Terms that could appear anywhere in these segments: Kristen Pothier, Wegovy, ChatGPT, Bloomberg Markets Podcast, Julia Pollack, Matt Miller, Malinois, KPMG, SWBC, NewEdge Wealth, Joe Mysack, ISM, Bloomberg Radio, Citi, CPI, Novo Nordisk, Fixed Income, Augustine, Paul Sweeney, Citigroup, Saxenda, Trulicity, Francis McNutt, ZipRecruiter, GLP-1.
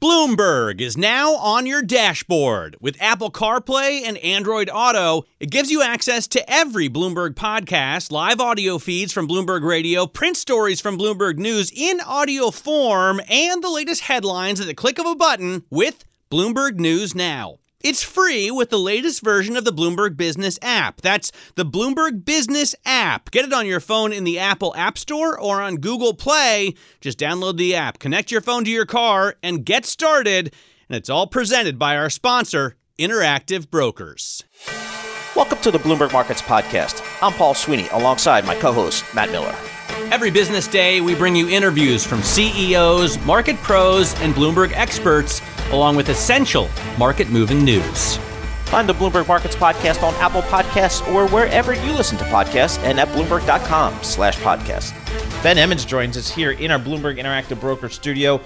Bloomberg is now on your dashboard. With Apple CarPlay and Android Auto, it gives you access to every Bloomberg podcast, live audio feeds from Bloomberg Radio, print stories from Bloomberg News in audio form, and the latest headlines at the click of a button with Bloomberg News Now. It's free with the latest version of the Bloomberg Business app. That's the Bloomberg Business app. Get it on your phone in the Apple App Store or on Google Play. Just download the app, connect your phone to your car, and get started. And it's all presented by our sponsor, Interactive Brokers. Welcome to the Bloomberg Markets Podcast. I'm Paul Sweeney, alongside my co-host, Matt Miller. Every business day, we bring you interviews from CEOs, market pros, and Bloomberg experts, along with essential market-moving news. Find the Bloomberg Markets Podcast on Apple Podcasts or wherever you listen to podcasts and at Bloomberg.com/podcast. Ben Emons joins us here in our Bloomberg Interactive Broker studio.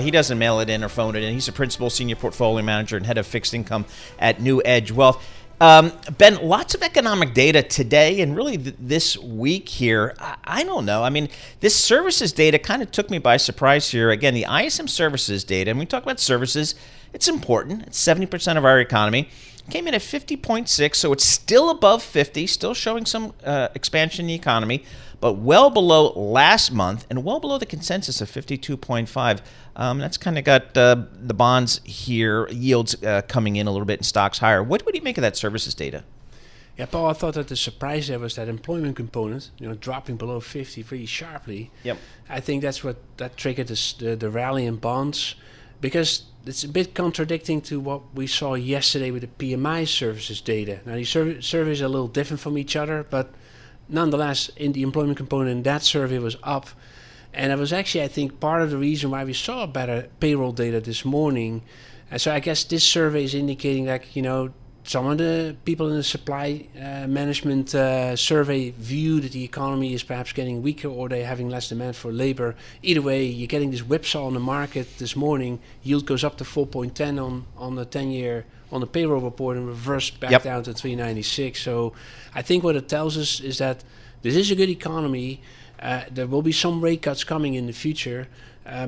He doesn't mail it in or phone it in. He's a principal senior portfolio manager and head of fixed income at NewEdge Wealth. Ben, lots of economic data today and really this week here. I don't know. I mean, this services data kind of took me by surprise here. Again, the ISM services data, and we talk about services, it's important. It's 70% of our economy. Came in at 50.6, so it's still above 50, still showing some expansion in the economy, but well below last month and well below the consensus of 52.5. That's kind of got the bonds here, yields coming in a little bit and stocks higher. What would you make of that services data? Yeah, Paul, I thought that the surprise there was that employment component, dropping below 50 pretty sharply. Yep. I think that's that triggered the rally in bonds, because it's a bit contradicting to what we saw yesterday with the PMI services data. Now, these surveys are a little different from each other, but nonetheless, in the employment component, that survey was up. And that was actually, I think, part of the reason why we saw better payroll data this morning. And so I guess this survey is indicating, some of the people in the supply management survey view that the economy is perhaps getting weaker or they're having less demand for labor. Either way, you're getting this whipsaw on the market this morning. Yield goes up to 4.10 on the 10-year on the payroll report and reversed back down to 3.96. So I think what it tells us is that this is a good economy. There will be some rate cuts coming in the future,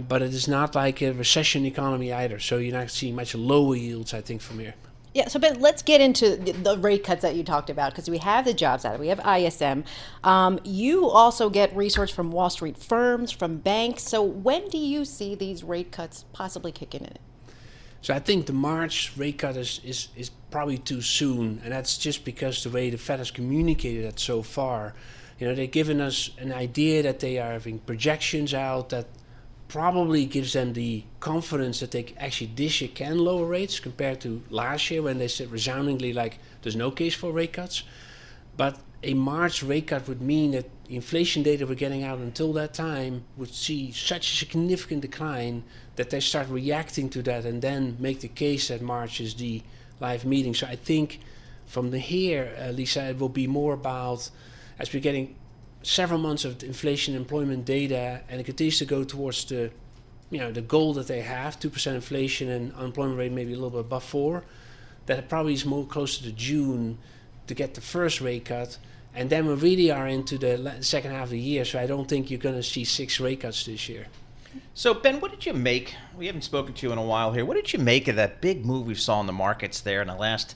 but it is not like a recession economy either. So you're not seeing much lower yields, I think, from here. Yeah, so Ben, let's get into the rate cuts that you talked about, because we have the jobs data, we have ISM. You also get research from Wall Street firms, from banks. So when do you see these rate cuts possibly kicking in? So I think the March rate cut is probably too soon, and that's just because the way the Fed has communicated it so far. They've given us an idea that they are having projections out that probably gives them the confidence that they actually this year can lower rates compared to last year when they said resoundingly there's no case for rate cuts. But a March rate cut would mean that the inflation data we're getting out until that time would see such a significant decline that they start reacting to that and then make the case that March is the live meeting. So I think from here, Lisa, it will be more about, as we're getting several months of inflation employment data, and it continues to go towards the the goal that they have, 2% inflation and unemployment rate maybe a little bit above 4%, that it probably is more closer to June to get the first rate cut, and then we really are into the second half of the year. So I don't think you're going to see 6 rate cuts this year. So Ben, what did you make? We haven't spoken to you in a while here. What did you make of that big move we saw in the markets there in the last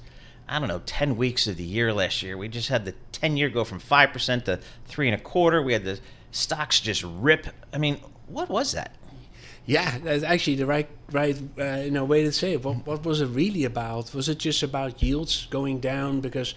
10 weeks of the year last year? We just had the 10-year go from 5% to 3.25%. We had the stocks just rip. I mean, what was that? Yeah, that's actually the right way to say it. What was it really about? Was it just about yields going down? Because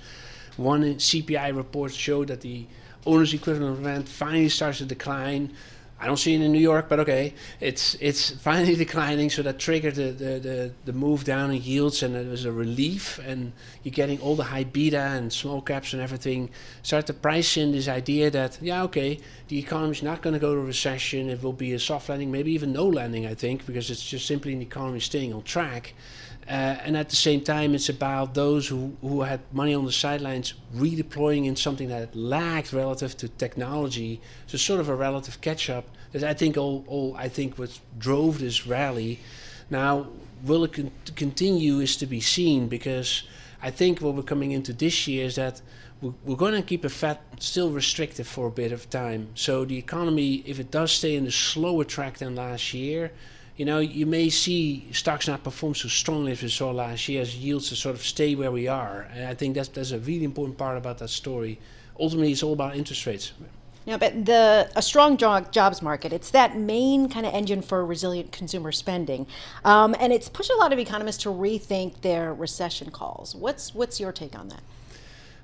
one CPI report showed that the owner's equivalent rent finally starts to decline. I don't see it in New York, but okay. It's finally declining, so that triggered the move down in yields, and it was a relief. And you're getting all the high beta and small caps and everything start to price in this idea that, yeah, okay, the economy's not going to go to recession. It will be a soft landing, maybe even no landing, I think, because it's just simply the economy staying on track. And at the same time, it's about those who had money on the sidelines redeploying in something that lagged relative to technology. So sort of a relative catch-up that I think all what drove this rally. Now, will it continue is to be seen, because I think what we're coming into this year is that we're going to keep a Fed still restrictive for a bit of time. So the economy, if it does stay in a slower track than last year, you know, you may see stocks not perform so strongly as we saw last year, as yields to sort of stay where we are. And I think that's a really important part about that story. Ultimately, it's all about interest rates. Yeah, but a strong jobs market, it's that main kind of engine for resilient consumer spending. And it's pushed a lot of economists to rethink their recession calls. What's your take on that?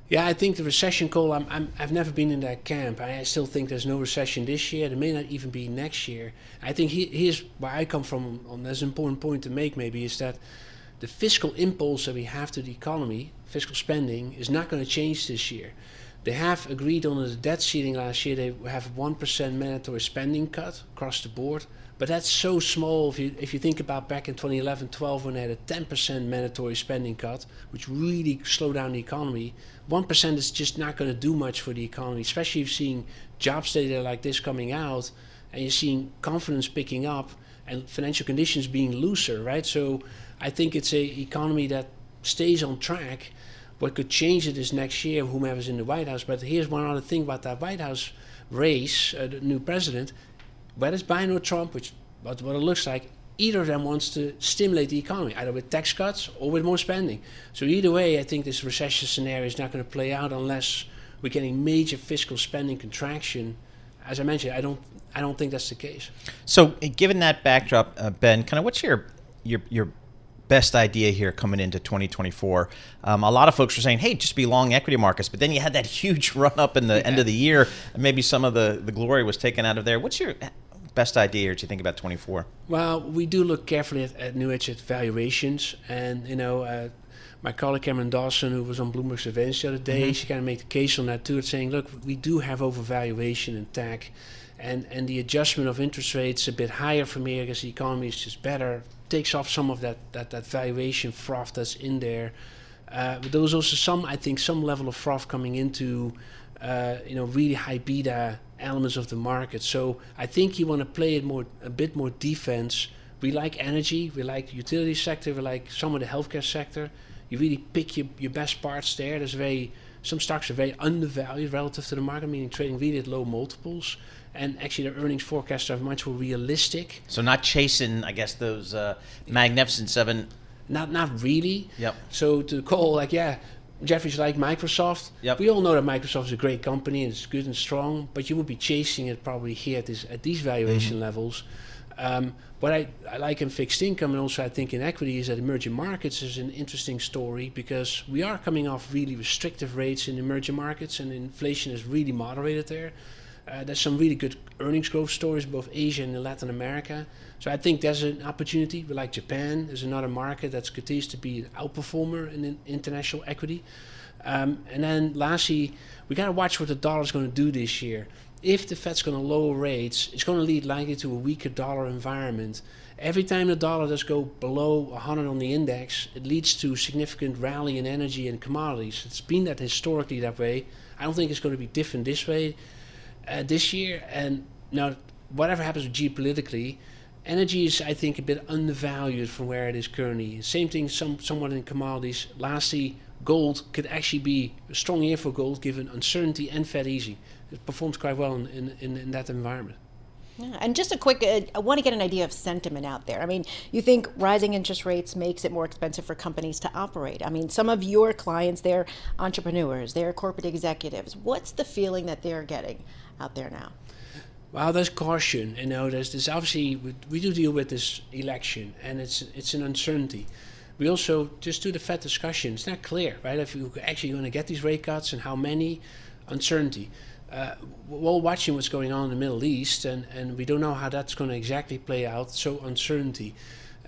Yeah, I think the recession call, I've never been in that camp. I still think there's no recession this year. There may not even be next year. I think here's where I come from on this important point to make, maybe, is that the fiscal impulse that we have to the economy, fiscal spending, is not going to change this year. They have agreed on the debt ceiling last year. They have 1% mandatory spending cut across the board. But that's so small if you think about back in 2011-12 when they had a 10% mandatory spending cut, which really slowed down the economy. 1% is just not going to do much for the economy, especially if you're seeing jobs data like this coming out and you're seeing confidence picking up and financial conditions being looser, right? So I think it's an economy that stays on track. What could change it is next year, whomever's in the White House. But here's one other thing about that White House race, the new president. Whether it's Biden or Trump, what it looks like, either of them wants to stimulate the economy, either with tax cuts or with more spending. So either way, I think this recession scenario is not going to play out unless we're getting major fiscal spending contraction. As I mentioned, I don't think that's the case. So given that backdrop, Ben, kind of what's your best idea here coming into 2024? A lot of folks were saying, hey, just be long equity markets, but then you had that huge run up in the end of the year, and maybe some of the glory was taken out of there. What's your best idea here to think about 24? Well, we do look carefully at NewEdge valuations, and you know, my colleague Cameron Dawson, who was on Bloomberg Surveillance the other day, she kind of made the case on that too, saying, look, we do have overvaluation in tech, and the adjustment of interest rates a bit higher from here because the economy is just better takes off some of that valuation froth that's in there. But there was also some level of froth coming into really high beta elements of the market. So I think you want to play it a bit more defense. We like energy, we like the utility sector, we like some of the healthcare sector. You really pick your best parts there. Some stocks are very undervalued relative to the market, meaning trading really at low multiples. And actually, their earnings forecasts are much more realistic. So not chasing, I guess, those magnificent seven. Not really. Yep. So to call Jefferies like Microsoft. Yep. We all know that Microsoft is a great company and it's good and strong, but you would be chasing it probably here at these valuation levels. What I like in fixed income, and also I think in equity, is that emerging markets is an interesting story, because we are coming off really restrictive rates in emerging markets and inflation has really moderated there. There's some really good earnings growth stories, both Asia and in Latin America. So I think there's an opportunity. We like Japan. There's another market that continues to be an outperformer in international equity. And then lastly, we got to watch what the dollar is going to do this year. If the Fed's going to lower rates, it's going to lead likely to a weaker dollar environment. Every time the dollar does go below 100 on the index, it leads to significant rally in energy and commodities. It's been that historically that way. I don't think it's going to be different this way this year. And now, whatever happens geopolitically, energy is, I think, a bit undervalued from where it is currently. Same thing somewhat in commodities. Lastly, gold could actually be a strong year for gold given uncertainty and Fed easing. It performs quite well in that environment. Yeah, and just a quick, I want to get an idea of sentiment out there. I mean, you think rising interest rates makes it more expensive for companies to operate. I mean, some of your clients, they're entrepreneurs, they're corporate executives. What's the feeling that they're getting out there now? Well, there's caution. You know, there's this, obviously, we do deal with this election, and it's an uncertainty. We also, just do the Fed discussion, it's not clear, right? If you're actually going to get these rate cuts and how many, uncertainty. we're all watching what's going on in the Middle East, and we don't know how that's going to exactly play out, so uncertainty.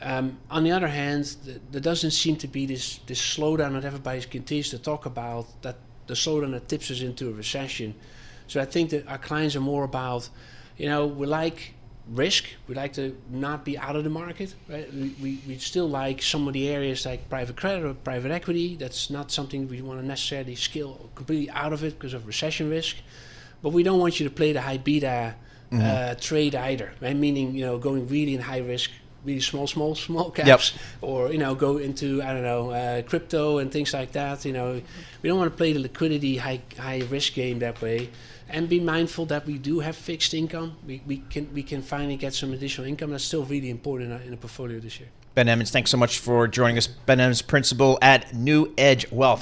On the other hand, there doesn't seem to be this slowdown that everybody continues to talk about, that the slowdown that tips us into a recession. So I think that our clients are more about, we like risk, we like to not be out of the market, right? We still like some of the areas like private credit or private equity. That's not something we want to necessarily scale completely out of it because of recession risk. But we don't want you to play the high beta trade either, right? Meaning, going really in high risk, really small caps, yep, or go into crypto and things like that. We don't want to play the liquidity high risk game that way, and be mindful that we do have fixed income. We can finally get some additional income. That's still really important in the portfolio this year. Ben Emons, thanks so much for joining us. Ben Emons, principal at NewEdge Wealth.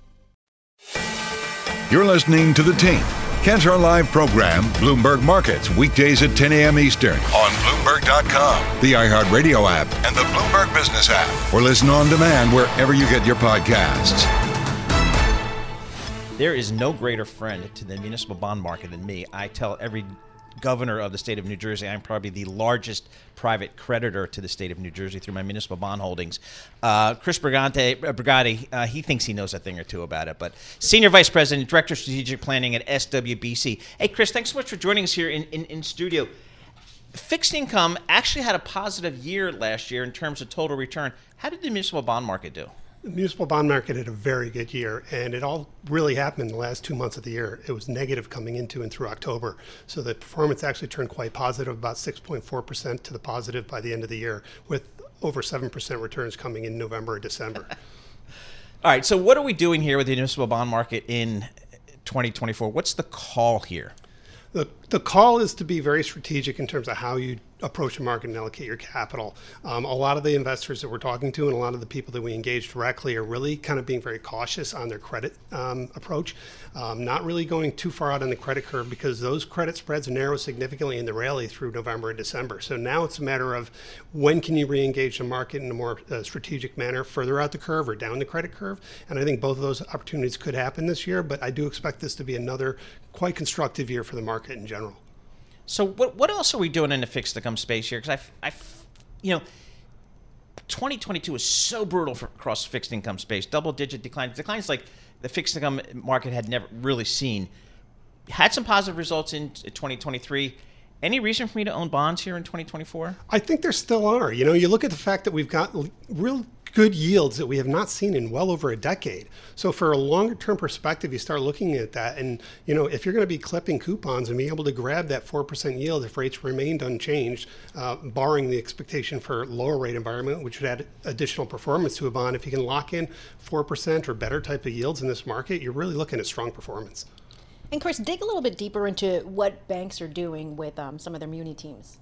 You're listening to The Tape, Qatar Live program, Bloomberg Markets, weekdays at 10 a.m. Eastern on Bloomberg.com, the iHeartRadio app, and the Bloomberg Business app, or listen on demand wherever you get your podcasts. There is no greater friend to the municipal bond market than me. I tell every governor of the state of New Jersey, I'm probably the largest private creditor to the state of New Jersey through my municipal bond holdings. Chris Brigati, he thinks he knows a thing or two about it, but Senior Vice President, Director of Strategic Planning at SWBC. Hey, Chris, thanks so much for joining us here in studio. Fixed income actually had a positive year last year in terms of total return. How did the municipal bond market do? The municipal bond market had a very good year, and it all really happened in the last 2 months of the year. It was negative coming into and through October, so the performance actually turned quite positive, about 6.4% to the positive by the end of the year, with over 7% returns coming in November or December. All right, so what are we doing here with the municipal bond market in 2024? What's the call here? The call is to be very strategic in terms of how you approach a market and allocate your capital. A lot of the investors that we're talking to and a lot of the people that we engage directly are really kind of being very cautious on their credit approach, not really going too far out on the credit curve because those credit spreads narrow significantly in the rally through November and December. So now it's a matter of when can you re-engage the market in a more strategic manner further out the curve or down the credit curve. And I think both of those opportunities could happen this year, but I do expect this to be another quite constructive year for the market in general. So what else are we doing in the fixed income space here? Because 2022 is so brutal across fixed income space. Double-digit declines like the fixed income market had never really seen. Had some positive results in 2023. Any reason for me to own bonds here in 2024? I think there still are. You look at the fact that we've got real good yields that we have not seen in well over a decade. So for a longer term perspective, you start looking at that. And, if you're going to be clipping coupons and be able to grab that 4% yield if rates remained unchanged, barring the expectation for lower rate environment, which would add additional performance to a bond, if you can lock in 4% or better type of yields in this market, you're really looking at strong performance. And Chris, dig a little bit deeper into what banks are doing with some of their muni teams.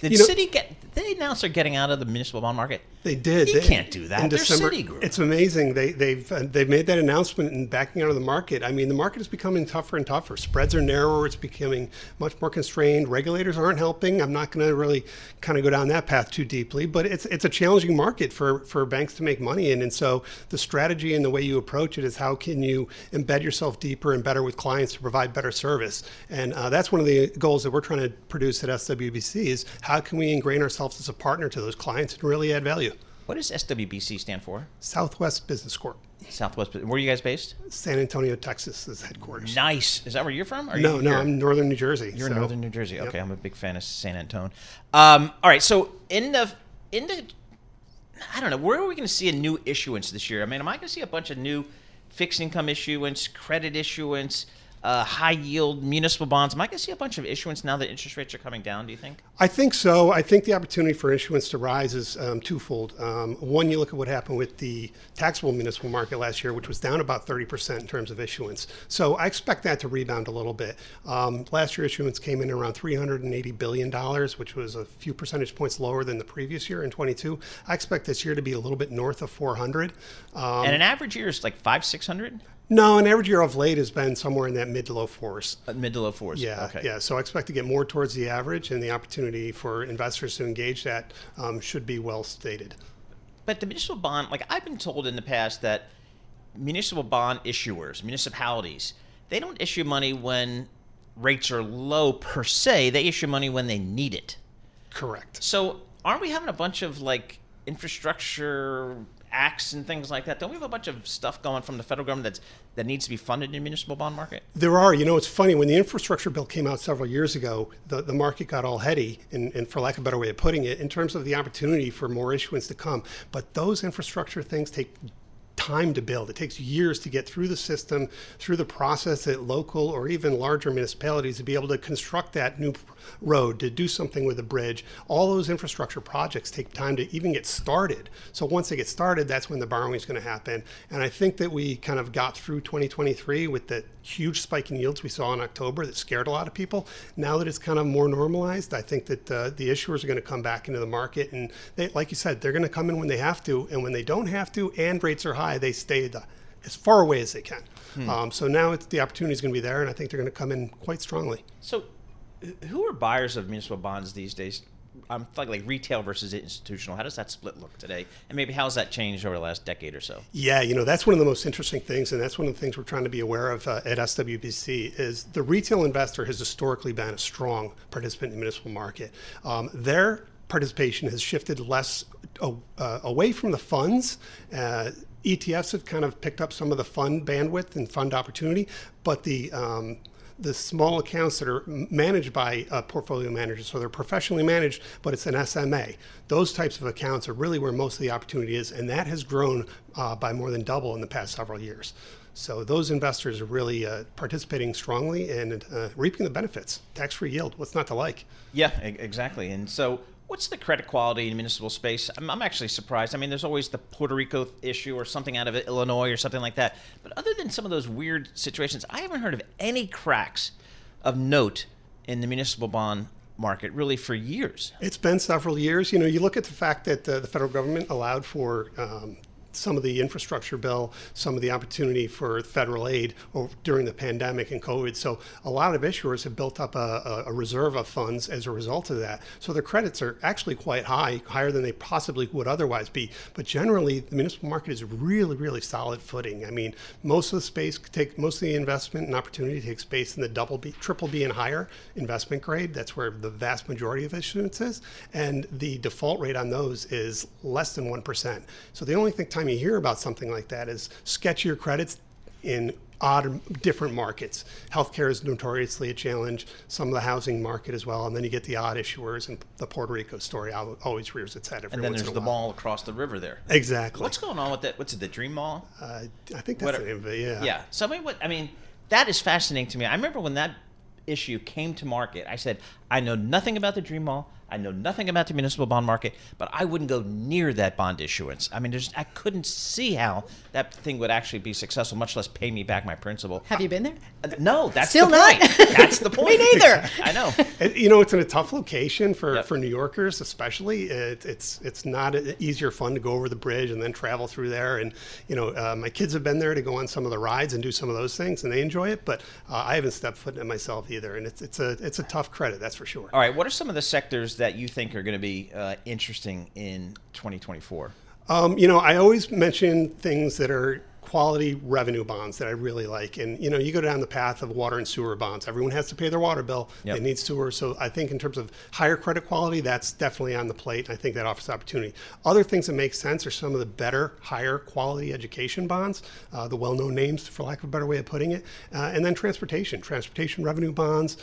Did Citi they announced they're getting out of the municipal bond market? They did. They can't do that. They're Citigroup. It's amazing. They've made that announcement and backing out of the market. I mean, the market is becoming tougher and tougher. Spreads are narrower. It's becoming much more constrained. Regulators aren't helping. I'm not going to really kind of go down that path too deeply, but it's a challenging market for banks to make money in. And so the strategy and the way you approach it is how can you embed yourself deeper and better with clients to provide better service. And that's one of the goals that we're trying to produce at SWBC is how can we ingrain ourselves as a partner to those clients and really add value? What does SWBC stand for? Southwest Business Corp. Southwest. Where are you guys based? San Antonio, Texas is headquarters. Nice. Is that where you're from? No, I'm Northern New Jersey. You're in Northern New Jersey. Okay, yep. I'm a big fan of San Antonio. All right, so I don't know, where are we going to see a new issuance this year? I mean, am I going to see a bunch of new fixed income issuance, credit issuance? high yield municipal bonds. Am I going to see a bunch of issuance now that interest rates are coming down, do you think? I think so. I think the opportunity for issuance to rise is twofold. One, you look at what happened with the taxable municipal market last year, which was down about 30% in terms of issuance. So I expect that to rebound a little bit. Last year issuance came in around $380 billion, which was a few percentage points lower than the previous year in 22. I expect this year to be a little bit north of 400. And an average year is like 500-600? No, an average year of late has been somewhere in that mid to low fours. Mid to low fours. Yeah, okay. Yeah. So I expect to get more towards the average, and the opportunity for investors to engage that should be well stated. But the municipal bond, like I've been told in the past that municipal bond issuers, municipalities, they don't issue money when rates are low per se. They issue money when they need it. Correct. So aren't we having a bunch of like infrastructure acts and things like that? Don't we have a bunch of stuff going from the federal government that needs to be funded in the municipal bond market? There are. You know, it's funny. When the infrastructure bill came out several years ago, the market got all heady, and for lack of a better way of putting it, in terms of the opportunity for more issuance to come. But those infrastructure things take time to build. It takes years to get through the system, through the process at local or even larger municipalities to be able to construct that new road, to do something with a bridge. All those infrastructure projects take time to even get started. So once they get started, that's when the borrowing is going to happen. And I think that we kind of got through 2023 with the huge spike in yields we saw in October that scared a lot of people. Now that it's kind of more normalized, I think that the issuers are going to come back into the market. And they, like you said, they're going to come in when they have to. And when they don't have to and rates are high, they stay as far away as they can. So now the opportunity is going to be there, and I think they're going to come in quite strongly. So who are buyers of municipal bonds these days? I'm talking like retail versus institutional. How does that split look today? And maybe how has that changed over the last decade or so? Yeah, you know, that's one of the most interesting things, and that's one of the things we're trying to be aware of at SWBC is the retail investor has historically been a strong participant in the municipal market. Their participation has shifted less away from the funds. ETFs have kind of picked up some of the fund bandwidth and fund opportunity, but the small accounts that are managed by portfolio managers, so they're professionally managed, but it's an SMA. Those types of accounts are really where most of the opportunity is, and that has grown by more than double in the past several years. So those investors are really participating strongly and reaping the benefits. Tax-free yield, what's not to like? Yeah, exactly. And so what's the credit quality in the municipal space? I'm actually surprised. I mean, there's always the Puerto Rico issue or something out of Illinois or something like that. But other than some of those weird situations, I haven't heard of any cracks of note in the municipal bond market really for years. It's been several years. You know, you look at the fact that the federal government allowed for some of the infrastructure bill, some of the opportunity for federal aid during the pandemic and COVID. So a lot of issuers have built up a reserve of funds as a result of that. So their credits are actually quite high, higher than they possibly would otherwise be. But generally, the municipal market is really, really solid footing. I mean, most of the investment and opportunity takes place in the triple B and higher investment grade. That's where the vast majority of issuance is. And the default rate on those is less than 1%. So the only time you hear about something like that is sketchier credits in odd different markets. Healthcare is notoriously a challenge, some of the housing market as well, and then you get the odd issuers, and the Puerto Rico story always rears its head every once in a while. And then there's the mall across the river there. Exactly. What's going on with that? What's it, the Dream Mall? I think that's the name of it, yeah. Yeah. So I mean, that is fascinating to me. I remember when that issue came to market, I said, I know nothing about the Dream Mall. I know nothing about the municipal bond market, but I wouldn't go near that bond issuance. I mean, I couldn't see how that thing would actually be successful, much less pay me back my principal. Have you been there? No, that's still the point. That's the point. Me neither. I know. You know, it's in a tough location for New Yorkers, especially. It's not an easier fun to go over the bridge and then travel through there. And, you know, my kids have been there to go on some of the rides and do some of those things, and they enjoy it. But I haven't stepped foot in it myself either. And it's a tough credit, that's for sure. All right. What are some of the sectors that you think are going to be interesting in 2024? You know, I always mention things that are quality revenue bonds that I really like. And, you know, you go down the path of water and sewer bonds. Everyone has to pay their water bill. Yep. They need sewer. So I think in terms of higher credit quality, that's definitely on the plate. I think that offers opportunity. Other things that make sense are some of the better, higher quality education bonds, the well-known names, for lack of a better way of putting it. And then transportation revenue bonds,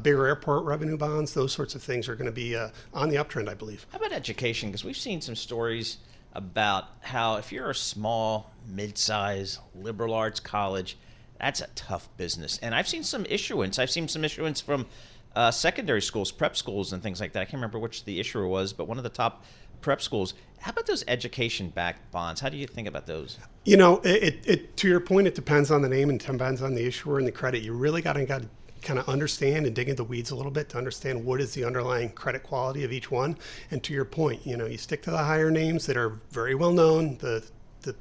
bigger airport revenue bonds, those sorts of things are going to be on the uptrend, I believe. How about education? Because we've seen some stories about how if you're a small, mid-sized liberal arts college, That's a tough business. And I've seen some issuance. I've seen some issuance from secondary schools, prep schools, and things like that. I can't remember which the issuer was, but one of the top prep schools. How about those education-backed bonds? How do you think about those? You know, it to your point, it depends on the name and depends on the issuer and the credit. You really got to kind of understand and dig into the weeds a little bit to understand what is the underlying credit quality of each one. And to your point, you know, you stick to the higher names that are very well known, the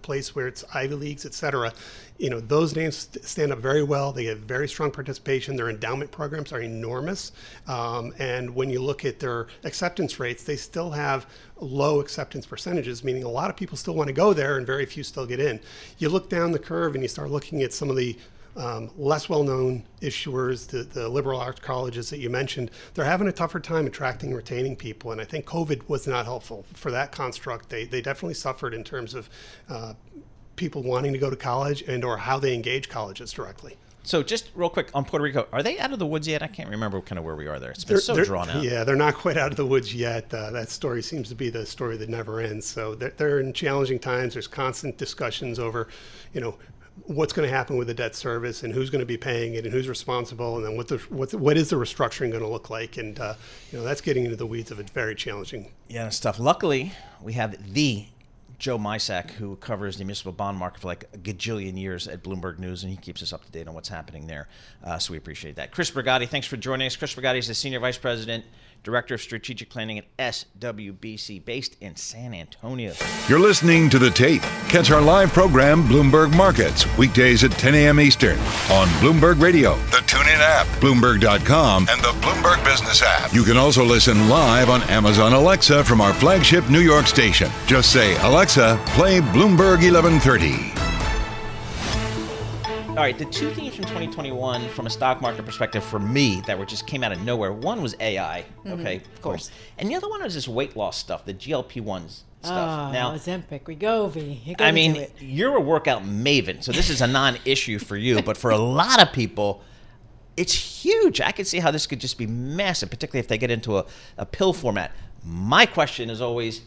place where it's Ivy Leagues, et cetera. You know, those names stand up very well. They have very strong participation. Their endowment programs are enormous. And when you look at their acceptance rates, they still have low acceptance percentages, meaning a lot of people still want to go there and very few still get in. You look down the curve and you start looking at some of the less well-known issuers, the liberal arts colleges that you mentioned, they're having a tougher time attracting and retaining people. And I think COVID was not helpful for that construct. They definitely suffered in terms of people wanting to go to college and or how they engage colleges directly. So just real quick on Puerto Rico, are they out of the woods yet? I can't remember kind of where we are there. It's been so drawn out. Yeah, they're not quite out of the woods yet. That story seems to be the story that never ends. So they're in challenging times. There's constant discussions over, you know, what's going to happen with the debt service and who's going to be paying it and who's responsible and then what is the restructuring going to look like, and you know, that's getting into the weeds of it. Very challenging. Yeah, stuff. Luckily, we have the Joe Mysack, who covers the municipal bond market for like a gajillion years at Bloomberg News, and he keeps us up to date on what's happening there. So we appreciate that. Chris Brigati, thanks for joining us. Chris Brigati is the Senior Vice President, Director of Strategic Planning at SWBC, based in San Antonio. You're listening to The Tape. Catch our live program, Bloomberg Markets, weekdays at 10 a.m. Eastern on Bloomberg Radio, the TuneIn app, Bloomberg.com, and the Bloomberg Business app. You can also listen live on Amazon Alexa from our flagship New York station. Just say, Alexa, play Bloomberg 1130. All right, the two things from 2021 from a stock market perspective for me that were just came out of nowhere. One was AI, okay, of course. And the other one was this weight loss stuff, the GLP-1 stuff. Now, Ozempic, Wegovy. I mean, you're a workout maven, so this is a non-issue for you. But for a lot of people, it's huge. I could see how this could just be massive, particularly if they get into a pill format. My question is always,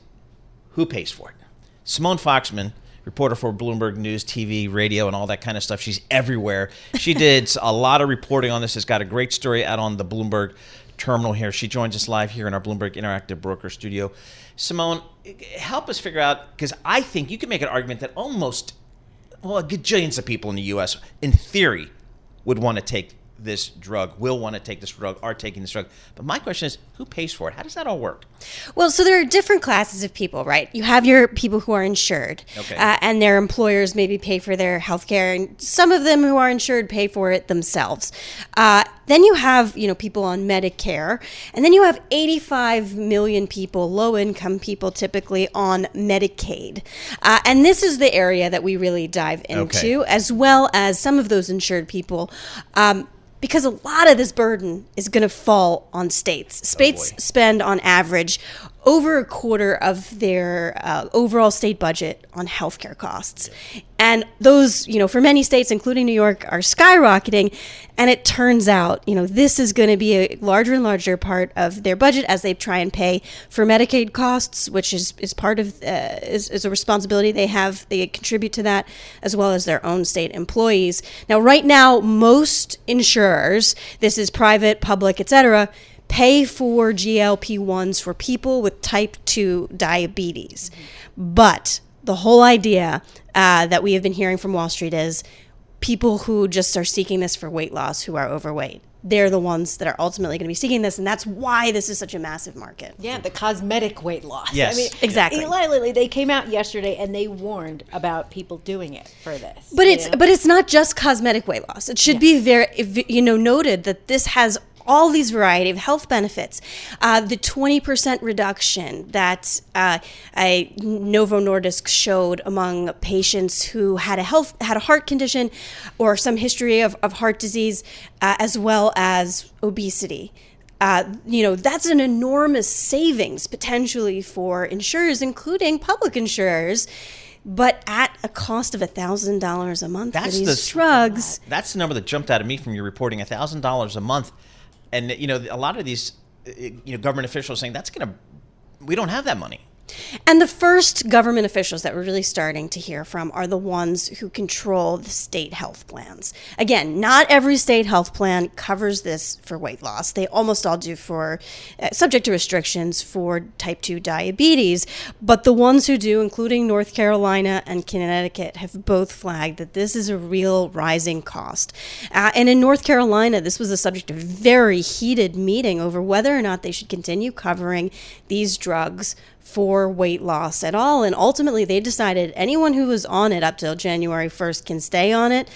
who pays for it? Simone Foxman, reporter for Bloomberg News, TV, radio, and all that kind of stuff. She's everywhere. She did a lot of reporting on this. Has got a great story out on the Bloomberg terminal here. She joins us live here in our Bloomberg Interactive Broker studio. Simone, help us figure out, because I think you can make an argument that almost, well, gajillions of people in the U.S., in theory, would want to take this drug, will want to take this drug, are taking this drug. But my question is, who pays for it? How does that all work? Well, so there are different classes of people, right? You have your people who are insured, okay, and their employers maybe pay for their health care, and some of them who are insured pay for it themselves. Then you have, you know, people on Medicare, and then you have 85 million people, low-income people typically, on Medicaid. And this is the area that we really dive into, okay, as well as some of those insured people, because a lot of this burden is going to fall on states. States spend, on average, over a quarter of their overall state budget on healthcare costs. Yeah. And those, you know, for many states, including New York, are skyrocketing. And it turns out, you know, this is going to be a larger and larger part of their budget as they try and pay for Medicaid costs, which is part of is a responsibility they have. They contribute to that, as well as their own state employees. Now, right now, most insurers, this is private, public, etc., pay for GLP-1s for people with type 2 diabetes. Mm-hmm. But the whole idea that we have been hearing from Wall Street is people who just are seeking this for weight loss, who are overweight, they're the ones that are ultimately going to be seeking this, and that's why this is such a massive market. Yeah, the cosmetic weight loss. Yes, I mean, exactly. Eli Lilly, they came out yesterday and they warned about people doing it for this. But it's not just cosmetic weight loss. It should be very, you know, noted that this has all these variety of health benefits. The 20% reduction that Novo Nordisk showed among patients who had a heart condition or some history of heart disease, as well as obesity. You know, that's an enormous savings potentially for insurers, including public insurers, but at a cost of $1,000 a month for these drugs. That's the number that jumped out at me from your reporting, $1,000 a month. And, you know, a lot of these, you know, government officials saying that's going to, we don't have that money. And the first government officials that we're really starting to hear from are the ones who control the state health plans. Again, not every state health plan covers this for weight loss. They almost all do for, subject to restrictions, for type 2 diabetes. But the ones who do, including North Carolina and Connecticut, have both flagged that this is a real rising cost. And in North Carolina, this was the subject of a very heated meeting over whether or not they should continue covering these drugs for weight loss at all. And ultimately, they decided anyone who was on it up till January 1st can stay on it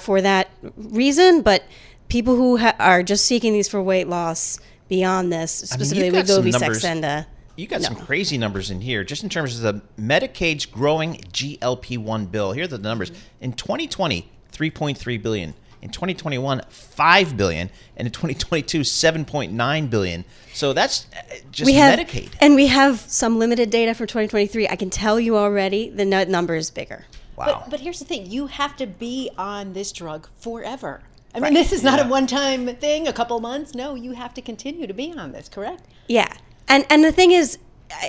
for that reason. But people who are just seeking these for weight loss beyond this, specifically Wegovy, Saxenda. You got some crazy numbers in here, just in terms of the Medicaid's growing GLP-1 bill. Here are the numbers. In 2020, $3.3 billion. In 2021, $5 billion, and in 2022, $7.9 billion. So that's just Medicaid. And we have some limited data for 2023. I can tell you already the number is bigger. Wow. But here's the thing. You have to be on this drug forever. I mean, this is not a one-time thing, a couple months. No, you have to continue to be on this, correct? Yeah. And the thing is,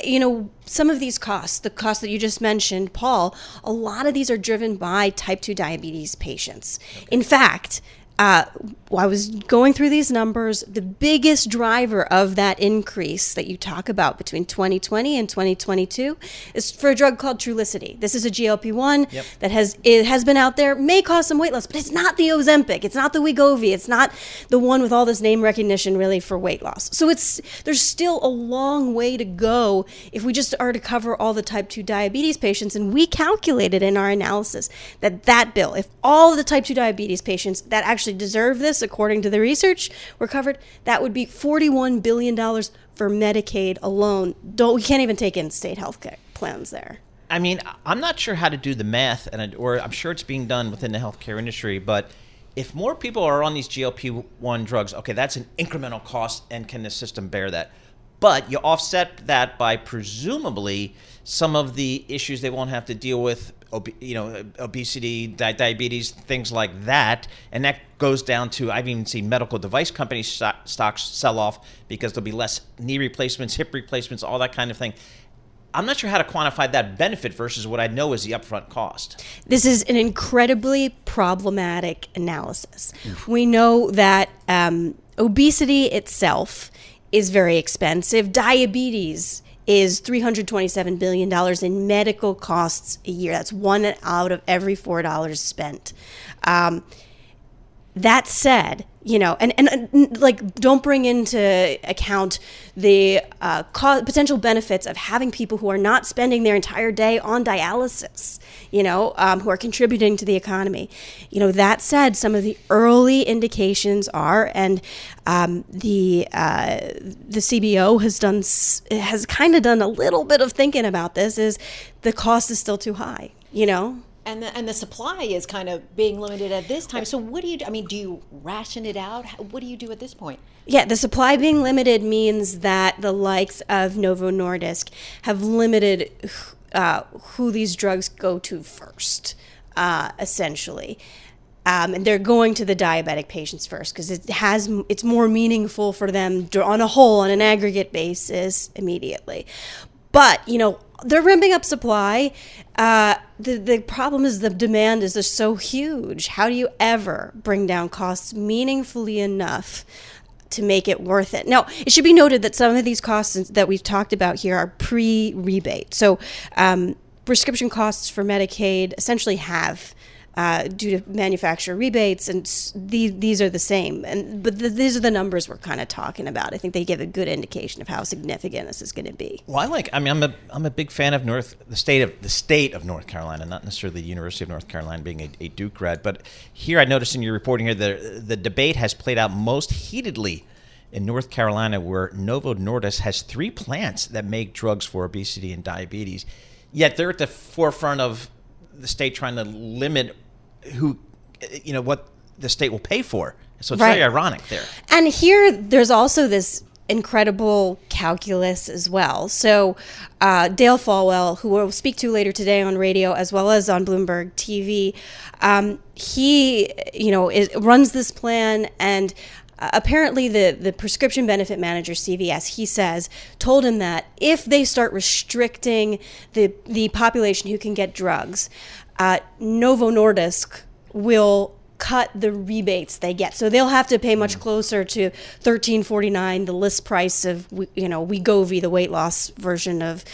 you know, some of these costs, the cost that you just mentioned, Paul, a lot of these are driven by type 2 diabetes patients. Okay. In fact, I was going through these numbers. The biggest driver of that increase that you talk about between 2020 and 2022 is for a drug called Trulicity. This is a GLP-1 that has been out there, may cause some weight loss, but it's not the Ozempic, it's not the Wegovy, it's not the one with all this name recognition really for weight loss. So there's still a long way to go if we just are to cover all the type 2 diabetes patients. And we calculated in our analysis that bill, if all the type 2 diabetes patients that actually deserve this, according to the research we're covered, that would be $41 billion for Medicaid alone. We can't even take in state health plans there. I mean, I'm not sure how to do the math, or I'm sure it's being done within the healthcare industry, but if more people are on these GLP-1 drugs, okay, that's an incremental cost, and can the system bear that? But you offset that by presumably some of the issues they won't have to deal with, obesity, diabetes, things like that. And that goes down to, I've even seen medical device company stocks sell off because there'll be less knee replacements, hip replacements, all that kind of thing. I'm not sure how to quantify that benefit versus what I know is the upfront cost. This is an incredibly problematic analysis. We know that obesity itself is very expensive. Diabetes is $327 billion in medical costs a year. That's one out of every $4 spent. That said, and don't bring into account the potential benefits of having people who are not spending their entire day on dialysis, who are contributing to the economy. That said, some of the early indications are, and the CBO has kind of done a little bit of thinking about this, is the cost is still too high, And the supply is kind of being limited at this time. So what do you do? I mean, do you ration it out? What do you do at this point? Yeah, the supply being limited means that the likes of Novo Nordisk have limited who these drugs go to first, essentially. And they're going to the diabetic patients first because it's more meaningful for them on an aggregate basis immediately. But, they're ramping up supply. The problem is the demand is just so huge. How do you ever bring down costs meaningfully enough to make it worth it? Now, it should be noted that some of these costs that we've talked about here are pre-rebate. So prescription costs for Medicaid essentially have due to manufacturer rebates, and these are the same. But these are the numbers we're kind of talking about. I think they give a good indication of how significant this is going to be. Well, I'm a big fan of the state of North Carolina, not necessarily the University of North Carolina, being a Duke grad. But here, I noticed in your reporting here that the debate has played out most heatedly in North Carolina, where Novo Nordisk has 3 plants that make drugs for obesity and diabetes. Yet they're at the forefront of the state trying to limit what the state will pay for. So it's very ironic there. And here, there's also this incredible calculus as well. So Dale Falwell, who we'll speak to later today on radio as well as on Bloomberg TV, he runs this plan, and Apparently, the prescription benefit manager, CVS, he says, told him that if they start restricting the population who can get drugs, Novo Nordisk will cut the rebates they get. So they'll have to pay much closer to $13.49, the list price of, you know, Wegovy, the weight loss version of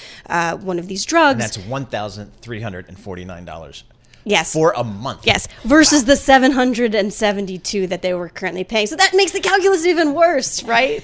one of these drugs. And that's $1,349. Yes. For a month. Yes. Versus the $772 that they were currently paying. So that makes the calculus even worse, right?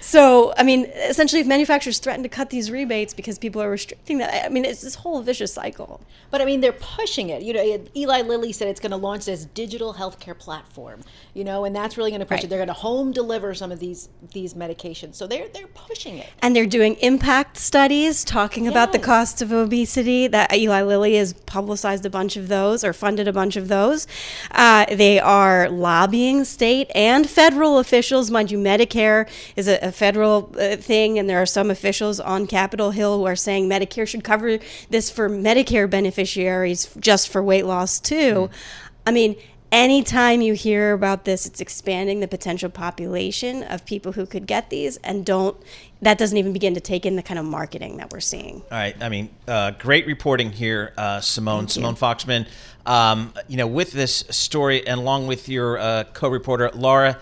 So, I mean, essentially, if manufacturers threaten to cut these rebates because people are restricting that, I mean, it's this whole vicious cycle. But, I mean, they're pushing it. You know, Eli Lilly said it's going to launch this digital healthcare platform, you know, and that's really going to push it. They're going to home deliver some of these medications. So they're pushing it. And they're doing impact studies talking about the costs of obesity. That Eli Lilly has publicized a bunch of those or funded a bunch of those. They are lobbying state and federal officials. Mind you, Medicare is a federal thing, and there are some officials on Capitol Hill who are saying Medicare should cover this for Medicare beneficiaries just for weight loss too. I mean, anytime you hear about this, it's expanding the potential population of people who could get these, and that doesn't even begin to take in the kind of marketing that we're seeing. All right. I mean, great reporting here, Simone. Simone Foxman, you know, with this story and along with your co-reporter, Laura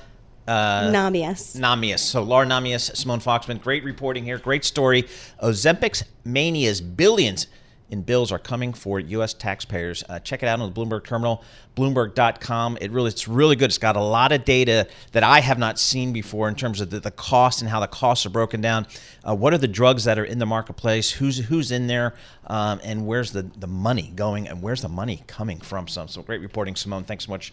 Namias. So Laura Namias, Simone Foxman, great reporting here. Great story. Ozempic's mania's billions in bills are coming for U.S. taxpayers. Check it out on the Bloomberg terminal, Bloomberg.com. It's really good. It's got a lot of data that I have not seen before in terms of the cost and how the costs are broken down. What are the drugs that are in the marketplace? Who's in there? And where's the money going? And where's the money coming from? So great reporting, Simone. Thanks so much.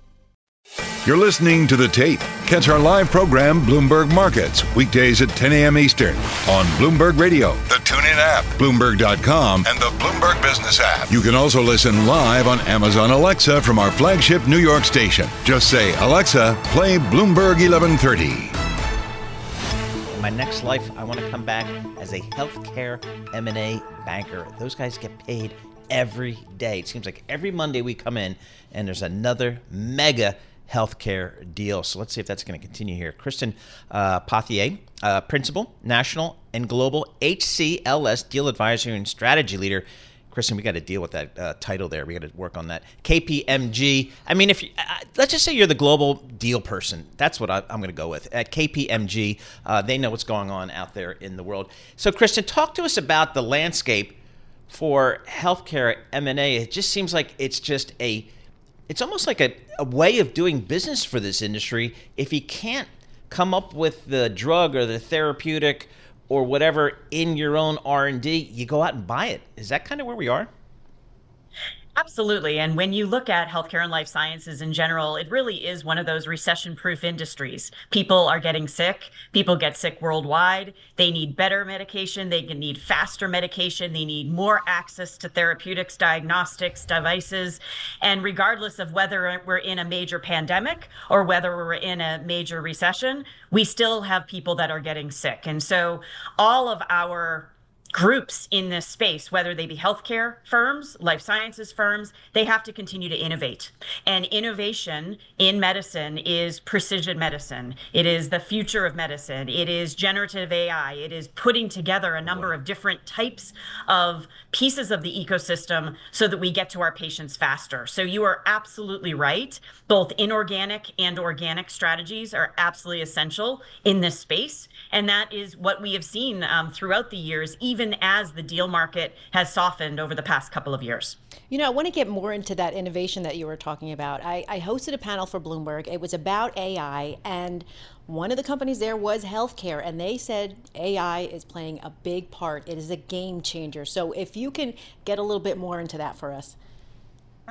You're listening to The Tape. Catch our live program, Bloomberg Markets, weekdays at 10 a.m. Eastern on Bloomberg Radio, the TuneIn app, Bloomberg.com, and the Bloomberg Business app. You can also listen live on Amazon Alexa from our flagship New York station. Just say, Alexa, play Bloomberg 1130. In my next life, I want to come back as a healthcare M&A banker. Those guys get paid every day. It seems like every Monday we come in and there's another mega healthcare deal. So let's see if that's going to continue here. Kristen Pothier, Principal, National and Global HCLS Deal Advisory and Strategy Leader. Kristen, we got to deal with that title there. We got to work on that. KPMG. I mean, if you, let's just say you're the global deal person. That's what I'm going to go with. At KPMG, they know what's going on out there in the world. So Kristen, talk to us about the landscape for healthcare M&A. It just seems like it's almost like a way of doing business for this industry. If you can't come up with the drug or the therapeutic or whatever in your own R&D, you go out and buy it. Is that kind of where we are? Absolutely. And when you look at healthcare and life sciences in general, it really is one of those recession-proof industries. People are getting sick. People get sick worldwide. They need better medication. They need faster medication. They need more access to therapeutics, diagnostics, devices. And regardless of whether we're in a major pandemic or whether we're in a major recession, we still have people that are getting sick. And so all of our groups in this space, whether they be healthcare firms, life sciences firms, they have to continue to innovate. And innovation in medicine is precision medicine. It is the future of medicine. It is generative AI. It is putting together a number of different types of pieces of the ecosystem so that we get to our patients faster. So you are absolutely right. Both inorganic and organic strategies are absolutely essential in this space. And that is what we have seen throughout the years, even as the deal market has softened over the past couple of years. You know, I want to get more into that innovation that you were talking about. I hosted a panel for Bloomberg. It was about AI, and one of the companies there was healthcare, and they said AI is playing a big part. It is a game changer. So if you can get a little bit more into that for us.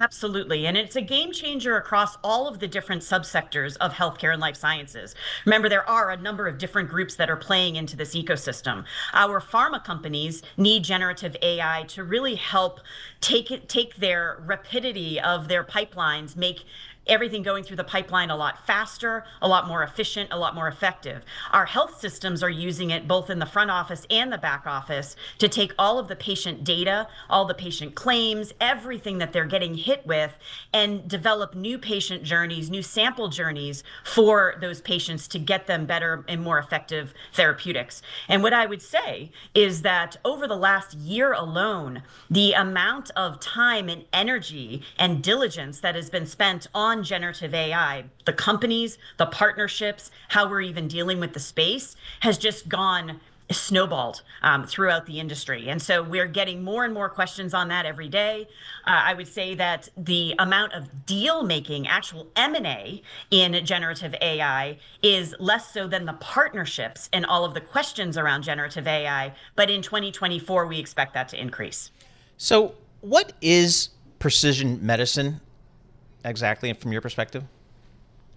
Absolutely. And it's a game changer across all of the different subsectors of healthcare and life sciences. Remember, there are a number of different groups that are playing into this ecosystem. Our pharma companies need generative AI to really help take their rapidity of their pipelines, make everything going through the pipeline a lot faster, a lot more efficient, a lot more effective. Our health systems are using it both in the front office and the back office to take all of the patient data, all the patient claims, everything that they're getting hit with, and develop new patient journeys, new sample journeys for those patients to get them better and more effective therapeutics. And what I would say is that over the last year alone, the amount of time and energy and diligence that has been spent on generative AI, the companies, the partnerships, how we're even dealing with the space has just gone snowballed throughout the industry. And so we're getting more and more questions on that every day. I would say that the amount of deal making, actual M&A in generative AI is less so than the partnerships and all of the questions around generative AI. But in 2024, we expect that to increase. So what is precision medicine exactly from your perspective?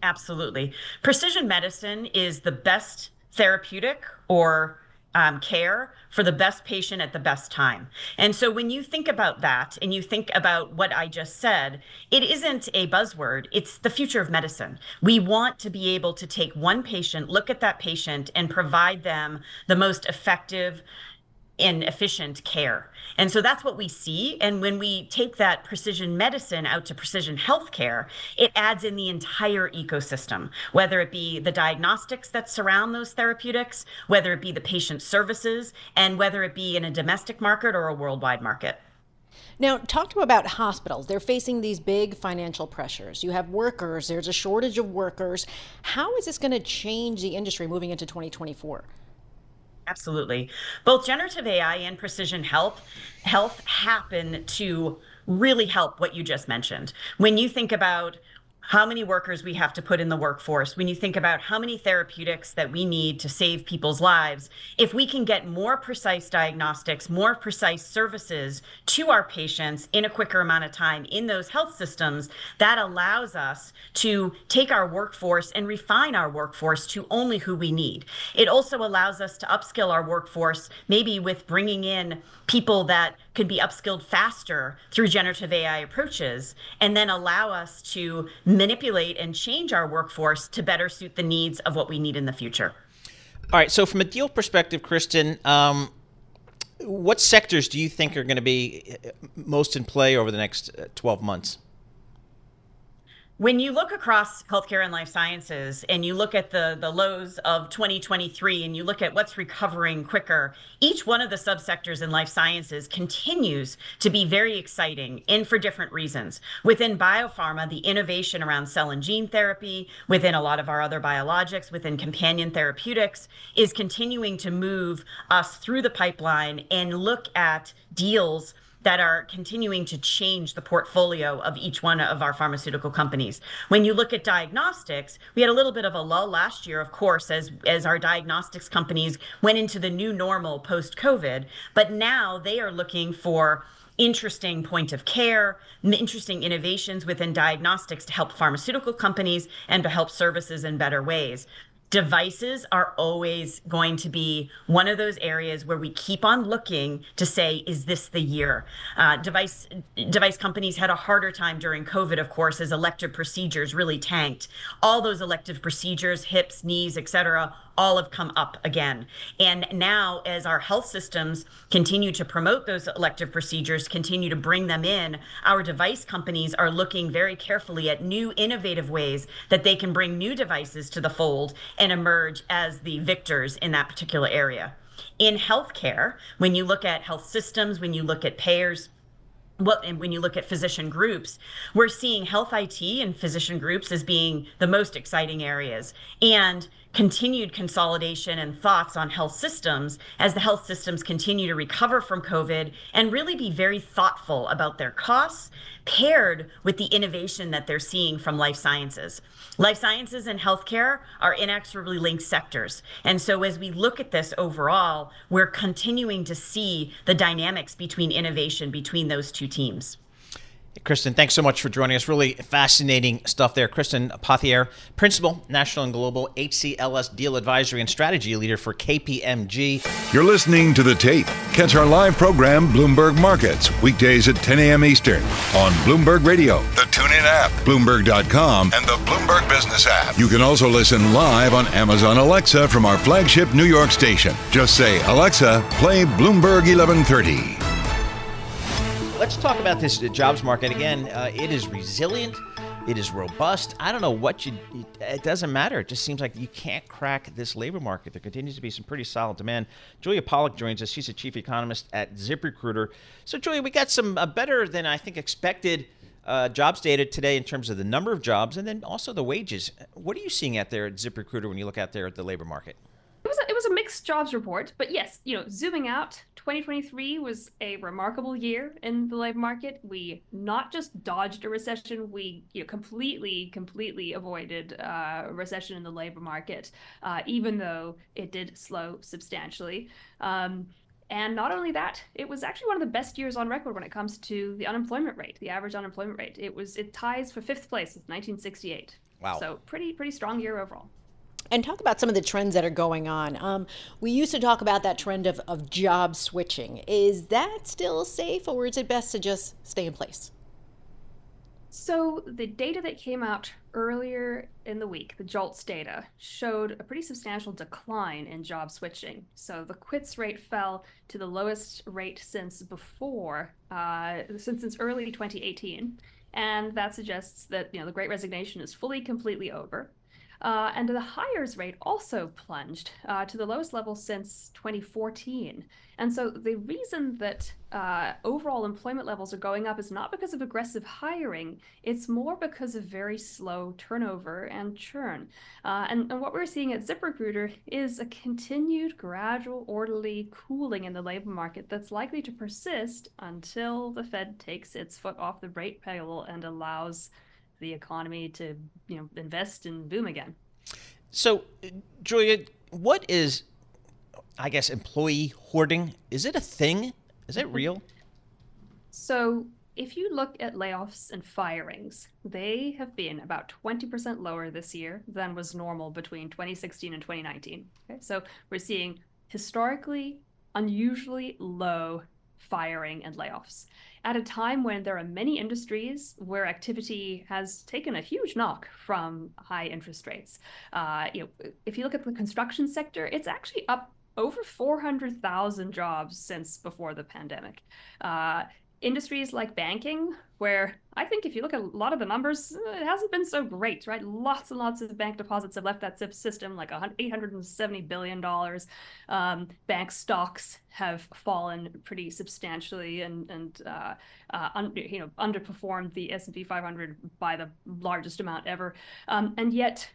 Absolutely. Precision medicine is the best therapeutic or care for the best patient at the best time. And so when you think about that and you think about what I just said, it isn't a buzzword. It's the future of medicine. We want to be able to take one patient, look at that patient, and provide them the most effective and efficient care. And so that's what we see. And when we take that precision medicine out to precision healthcare, it adds in the entire ecosystem, whether it be the diagnostics that surround those therapeutics, whether it be the patient services, and whether it be in a domestic market or a worldwide market. Now, talk to me about hospitals. They're facing these big financial pressures. You have workers, there's a shortage of workers. How is this going to change the industry moving into 2024? Absolutely. Both generative AI and precision health happen to really help what you just mentioned. When you think about how many workers we have to put in the workforce, when you think about how many therapeutics that we need to save people's lives, if we can get more precise diagnostics, more precise services to our patients in a quicker amount of time in those health systems, that allows us to take our workforce and refine our workforce to only who we need. It also allows us to upskill our workforce, maybe with bringing in people that could be upskilled faster through generative AI approaches, and then allow us to manipulate and change our workforce to better suit the needs of what we need in the future. All right. So from a deal perspective, Kristen, what sectors do you think are going to be most in play over the next 12 months? When you look across healthcare and life sciences and you look at the lows of 2023 and you look at what's recovering quicker, each one of the subsectors in life sciences continues to be very exciting and for different reasons. Within biopharma, the innovation around cell and gene therapy, within a lot of our other biologics, within companion therapeutics, is continuing to move us through the pipeline and look at deals that are continuing to change the portfolio of each one of our pharmaceutical companies. When you look at diagnostics, we had a little bit of a lull last year, of course, as our diagnostics companies went into the new normal post-COVID, but now they are looking for interesting point of care, interesting innovations within diagnostics to help pharmaceutical companies and to help services in better ways. Devices are always going to be one of those areas where we keep on looking to say, is this the year? Device companies had a harder time during COVID, of course, as elective procedures really tanked. All those elective procedures, hips, knees, et cetera, all have come up again. And now as our health systems continue to promote those elective procedures, continue to bring them in, our device companies are looking very carefully at new innovative ways that they can bring new devices to the fold and emerge as the victors in that particular area. In healthcare, when you look at health systems, when you look at payers, and when you look at physician groups, we're seeing health IT and physician groups as being the most exciting areas, and continued consolidation and thoughts on health systems as the health systems continue to recover from COVID and really be very thoughtful about their costs paired with the innovation that they're seeing from life sciences. Life sciences and healthcare are inexorably linked sectors. And so as we look at this overall, we're continuing to see the dynamics between innovation between those two teams. Kristen, thanks so much for joining us. Really fascinating stuff there. Kristen Pothier, Principal, National and Global HCLS Deal Advisory and Strategy Leader for KPMG. You're listening to The Tape. Catch our live program, Bloomberg Markets, weekdays at 10 a.m. Eastern on Bloomberg Radio, the TuneIn app, Bloomberg.com, and the Bloomberg Business app. You can also listen live on Amazon Alexa from our flagship New York station. Just say, Alexa, play Bloomberg 1130. Let's talk about this jobs market again. It is resilient. It is robust. I don't know what it doesn't matter. It just seems like you can't crack this labor market. There continues to be some pretty solid demand. Julia Pollack joins us. She's a chief economist at ZipRecruiter. So, Julia, we got some better than I think expected jobs data today in terms of the number of jobs and then also the wages. What are you seeing out there at ZipRecruiter when you look out there at the labor market? It was a mixed jobs report, but yes, zooming out, 2023 was a remarkable year in the labor market. We not just dodged a recession, we completely avoided recession in the labor market, even though it did slow substantially. And not only that, it was actually one of the best years on record when it comes to the unemployment rate, the average unemployment rate. It ties for fifth place with 1968. Wow! So pretty strong year overall. And talk about some of the trends that are going on. We used to talk about that trend of job switching. Is that still safe, or is it best to just stay in place? So the data that came out earlier in the week, the JOLTS data, showed a pretty substantial decline in job switching. So the quits rate fell to the lowest rate since early 2018. And that suggests that the Great Resignation is completely over. And the hires rate also plunged to the lowest level since 2014. And so the reason that overall employment levels are going up is not because of aggressive hiring, it's more because of very slow turnover and churn. And what we're seeing at ZipRecruiter is a continued gradual orderly cooling in the labor market that's likely to persist until the Fed takes its foot off the brake pedal and allows the economy to invest and boom again. So, Julia, what is, I guess, employee hoarding? Is it a thing? Is it real? So if you look at layoffs and firings, they have been about 20% lower this year than was normal between 2016 and 2019. Okay? So we're seeing historically unusually low firing and layoffs at a time when there are many industries where activity has taken a huge knock from high interest rates. If you look at the construction sector, it's actually up over 400,000 jobs since before the pandemic. Industries like banking, where I think if you look at a lot of the numbers, it hasn't been so great, right? Lots and lots of bank deposits have left that system, like $870 billion. Bank stocks have fallen pretty substantially and underperformed the S&P 500 by the largest amount ever. And yet,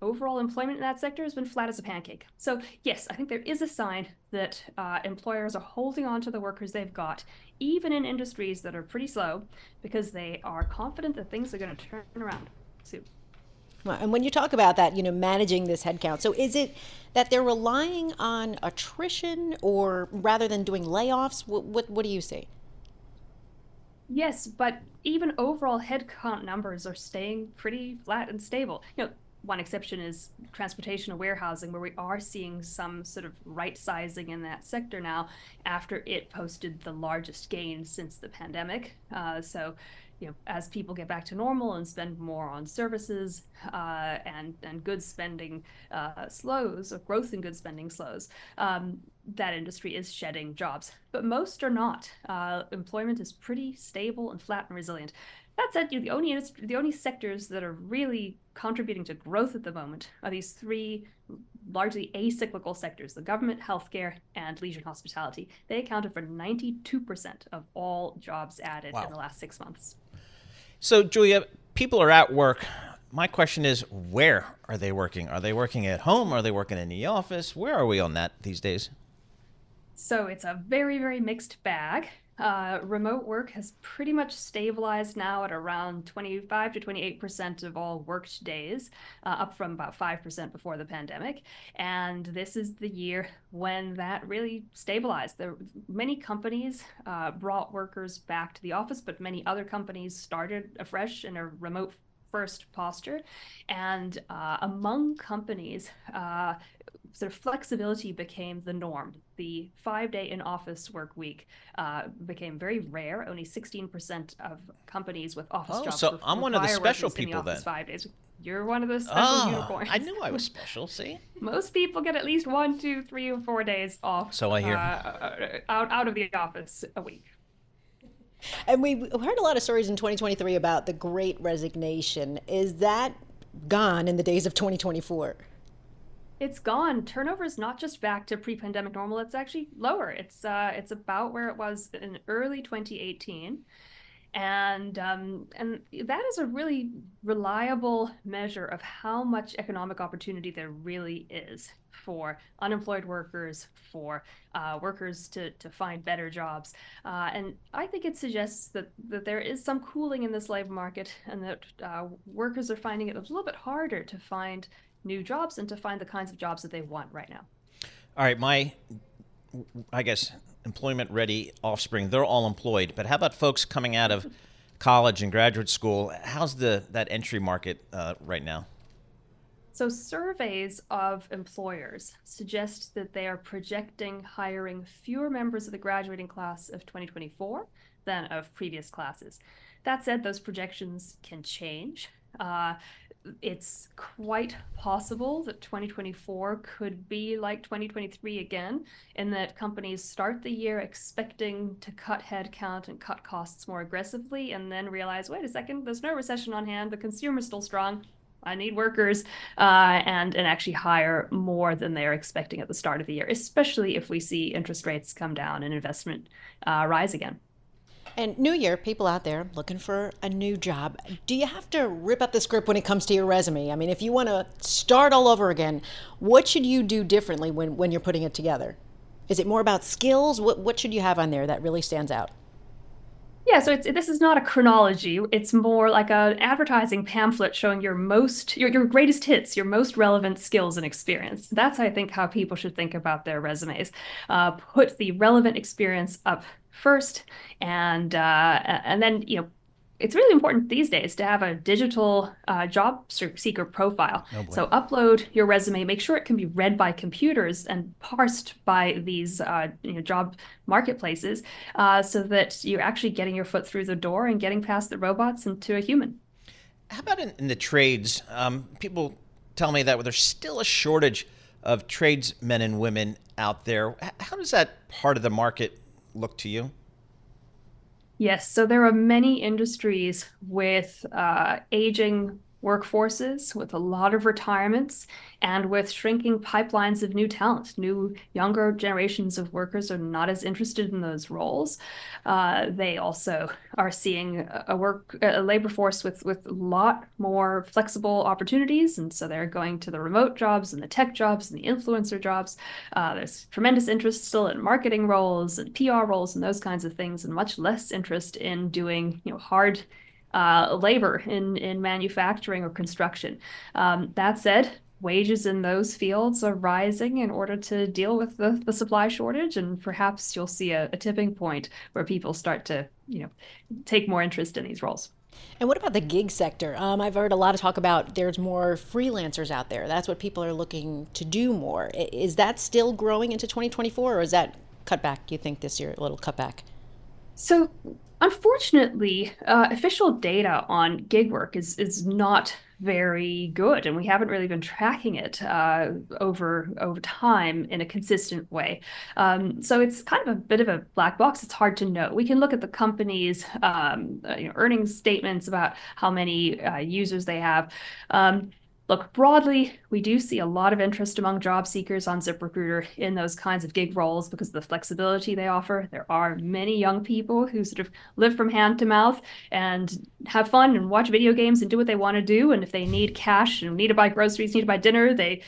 overall employment in that sector has been flat as a pancake. So yes, I think there is a sign that employers are holding on to the workers they've got, even in industries that are pretty slow, because they are confident that things are going to turn around soon. Well, and when you talk about that, managing this headcount, so is it that they're relying on attrition or rather than doing layoffs? What do you say? Yes, but even overall headcount numbers are staying pretty flat and stable. One exception is transportation and warehousing, where we are seeing some sort of right-sizing in that sector now after it posted the largest gain since the pandemic. So as people get back to normal and spend more on services and goods spending slows, or growth in goods spending slows, that industry is shedding jobs. But most are not. Employment is pretty stable and flat and resilient. That said, the only sectors that are really contributing to growth at the moment are these three largely acyclical sectors: the government, healthcare, and leisure and hospitality. They accounted for 92% of all jobs added in the last 6 months. So, Julia, people are at work. My question is, where are they working? Are they working at home? Are they working in the office? Where are we on that these days? So it's a very, very mixed bag. Remote work has pretty much stabilized now at around 25 to 28% of all worked days, up from about 5% before the pandemic. And this is the year when that really stabilized. Many companies brought workers back to the office, but many other companies started afresh in a remote first posture. And among companies, sort of flexibility became the norm. The 5-day in-office work week became very rare. Only 16% of companies with office jobs. So I'm one of the special people then. 5 days. You're one of the special unicorns. I knew I was special, see? Most people get at least 1, 2, 3, or 4 days off. So I hear. Out of the office a week. And we heard a lot of stories in 2023 about the Great Resignation. Is that gone in the days of 2024? It's gone. Turnover is not just back to pre-pandemic normal, it's actually lower. It's about where it was in early 2018. And that is a really reliable measure of how much economic opportunity there really is for unemployed workers, for workers to find better jobs. And I think it suggests that there is some cooling in this labor market, and that workers are finding it a little bit harder to find new jobs and to find the kinds of jobs that they want right now. All right, employment ready offspring, they're all employed, but how about folks coming out of college and graduate school? How's that entry market right now? So surveys of employers suggest that they are projecting hiring fewer members of the graduating class of 2024 than of previous classes. That said, those projections can change. It's quite possible that 2024 could be like 2023 again, in that companies start the year expecting to cut headcount and cut costs more aggressively, and then realize, wait a second, there's no recession on hand, the consumer's still strong, I need workers, and actually hire more than they're expecting at the start of the year, especially if we see interest rates come down and investment rise again. And new year, people out there looking for a new job, do you have to rip up the script when it comes to your resume? I mean, if you want to start all over again, what should you do differently when you're putting it together? Is it more about skills? What should you have on there that really stands out? Yeah, so this is not a chronology. It's more like an advertising pamphlet showing your greatest hits, your most relevant skills and experience. That's, I think, how people should think about their resumes. Put the relevant experience up first, and then, you know, it's really important these days to have a digital job seeker profile. So upload your resume, make sure it can be read by computers and parsed by these job marketplaces, so that you're actually getting your foot through the door and getting past the robots and to a human. How about in the trades? People tell me that there's still a shortage of tradesmen and women out there. How does that part of the market look to you? Yes, so there are many industries with aging workforces, with a lot of retirements, and with shrinking pipelines of new talent. New, younger generations of workers are not as interested in those roles. They also are seeing a labor force with a lot more flexible opportunities, and so they're going to the remote jobs and the tech jobs and the influencer jobs. There's tremendous interest still in marketing roles and PR roles and those kinds of things, and much less interest in doing hard labor in manufacturing or construction. That said, wages in those fields are rising in order to deal with the supply shortage, and perhaps you'll see a tipping point where people start to take more interest in these roles. And what about the gig sector? I've heard a lot of talk about there's more freelancers out there. That's what people are looking to do more. Is that still growing into 2024, or is that cut back, you think, this year, a little cutback? So unfortunately, official data on gig work is not very good, and we haven't really been tracking it over time in a consistent way. So it's kind of a bit of a black box. It's hard to know. We can look at the company's earnings statements about how many users they have. Look, broadly, we do see a lot of interest among job seekers on ZipRecruiter in those kinds of gig roles because of the flexibility they offer. There are many young people who sort of live from hand to mouth and have fun and watch video games and do what they want to do. And if they need cash and need to buy groceries, need to buy dinner, they,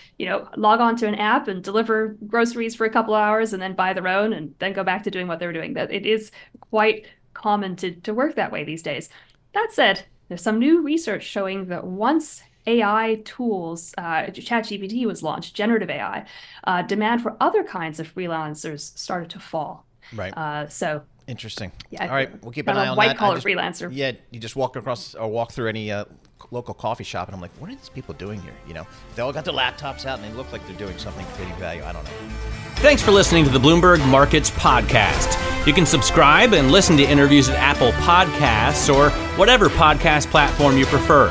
log onto an app and deliver groceries for a couple of hours and then buy their own and then go back to doing what they were doing. It is quite common to work that way these days. That said, there's some new research showing that once AI tools, ChatGPT was launched, generative AI, demand for other kinds of freelancers started to fall. Right. So interesting. Yeah, all right, we'll keep an eye on that. White collar freelancer. Yeah, you just walk across or walk through any local coffee shop, and I'm like, what are these people doing here? They all got their laptops out, and they look like they're doing something, creating value. I don't know. Thanks for listening to the Bloomberg Markets Podcast. You can subscribe and listen to interviews at Apple Podcasts or whatever podcast platform you prefer.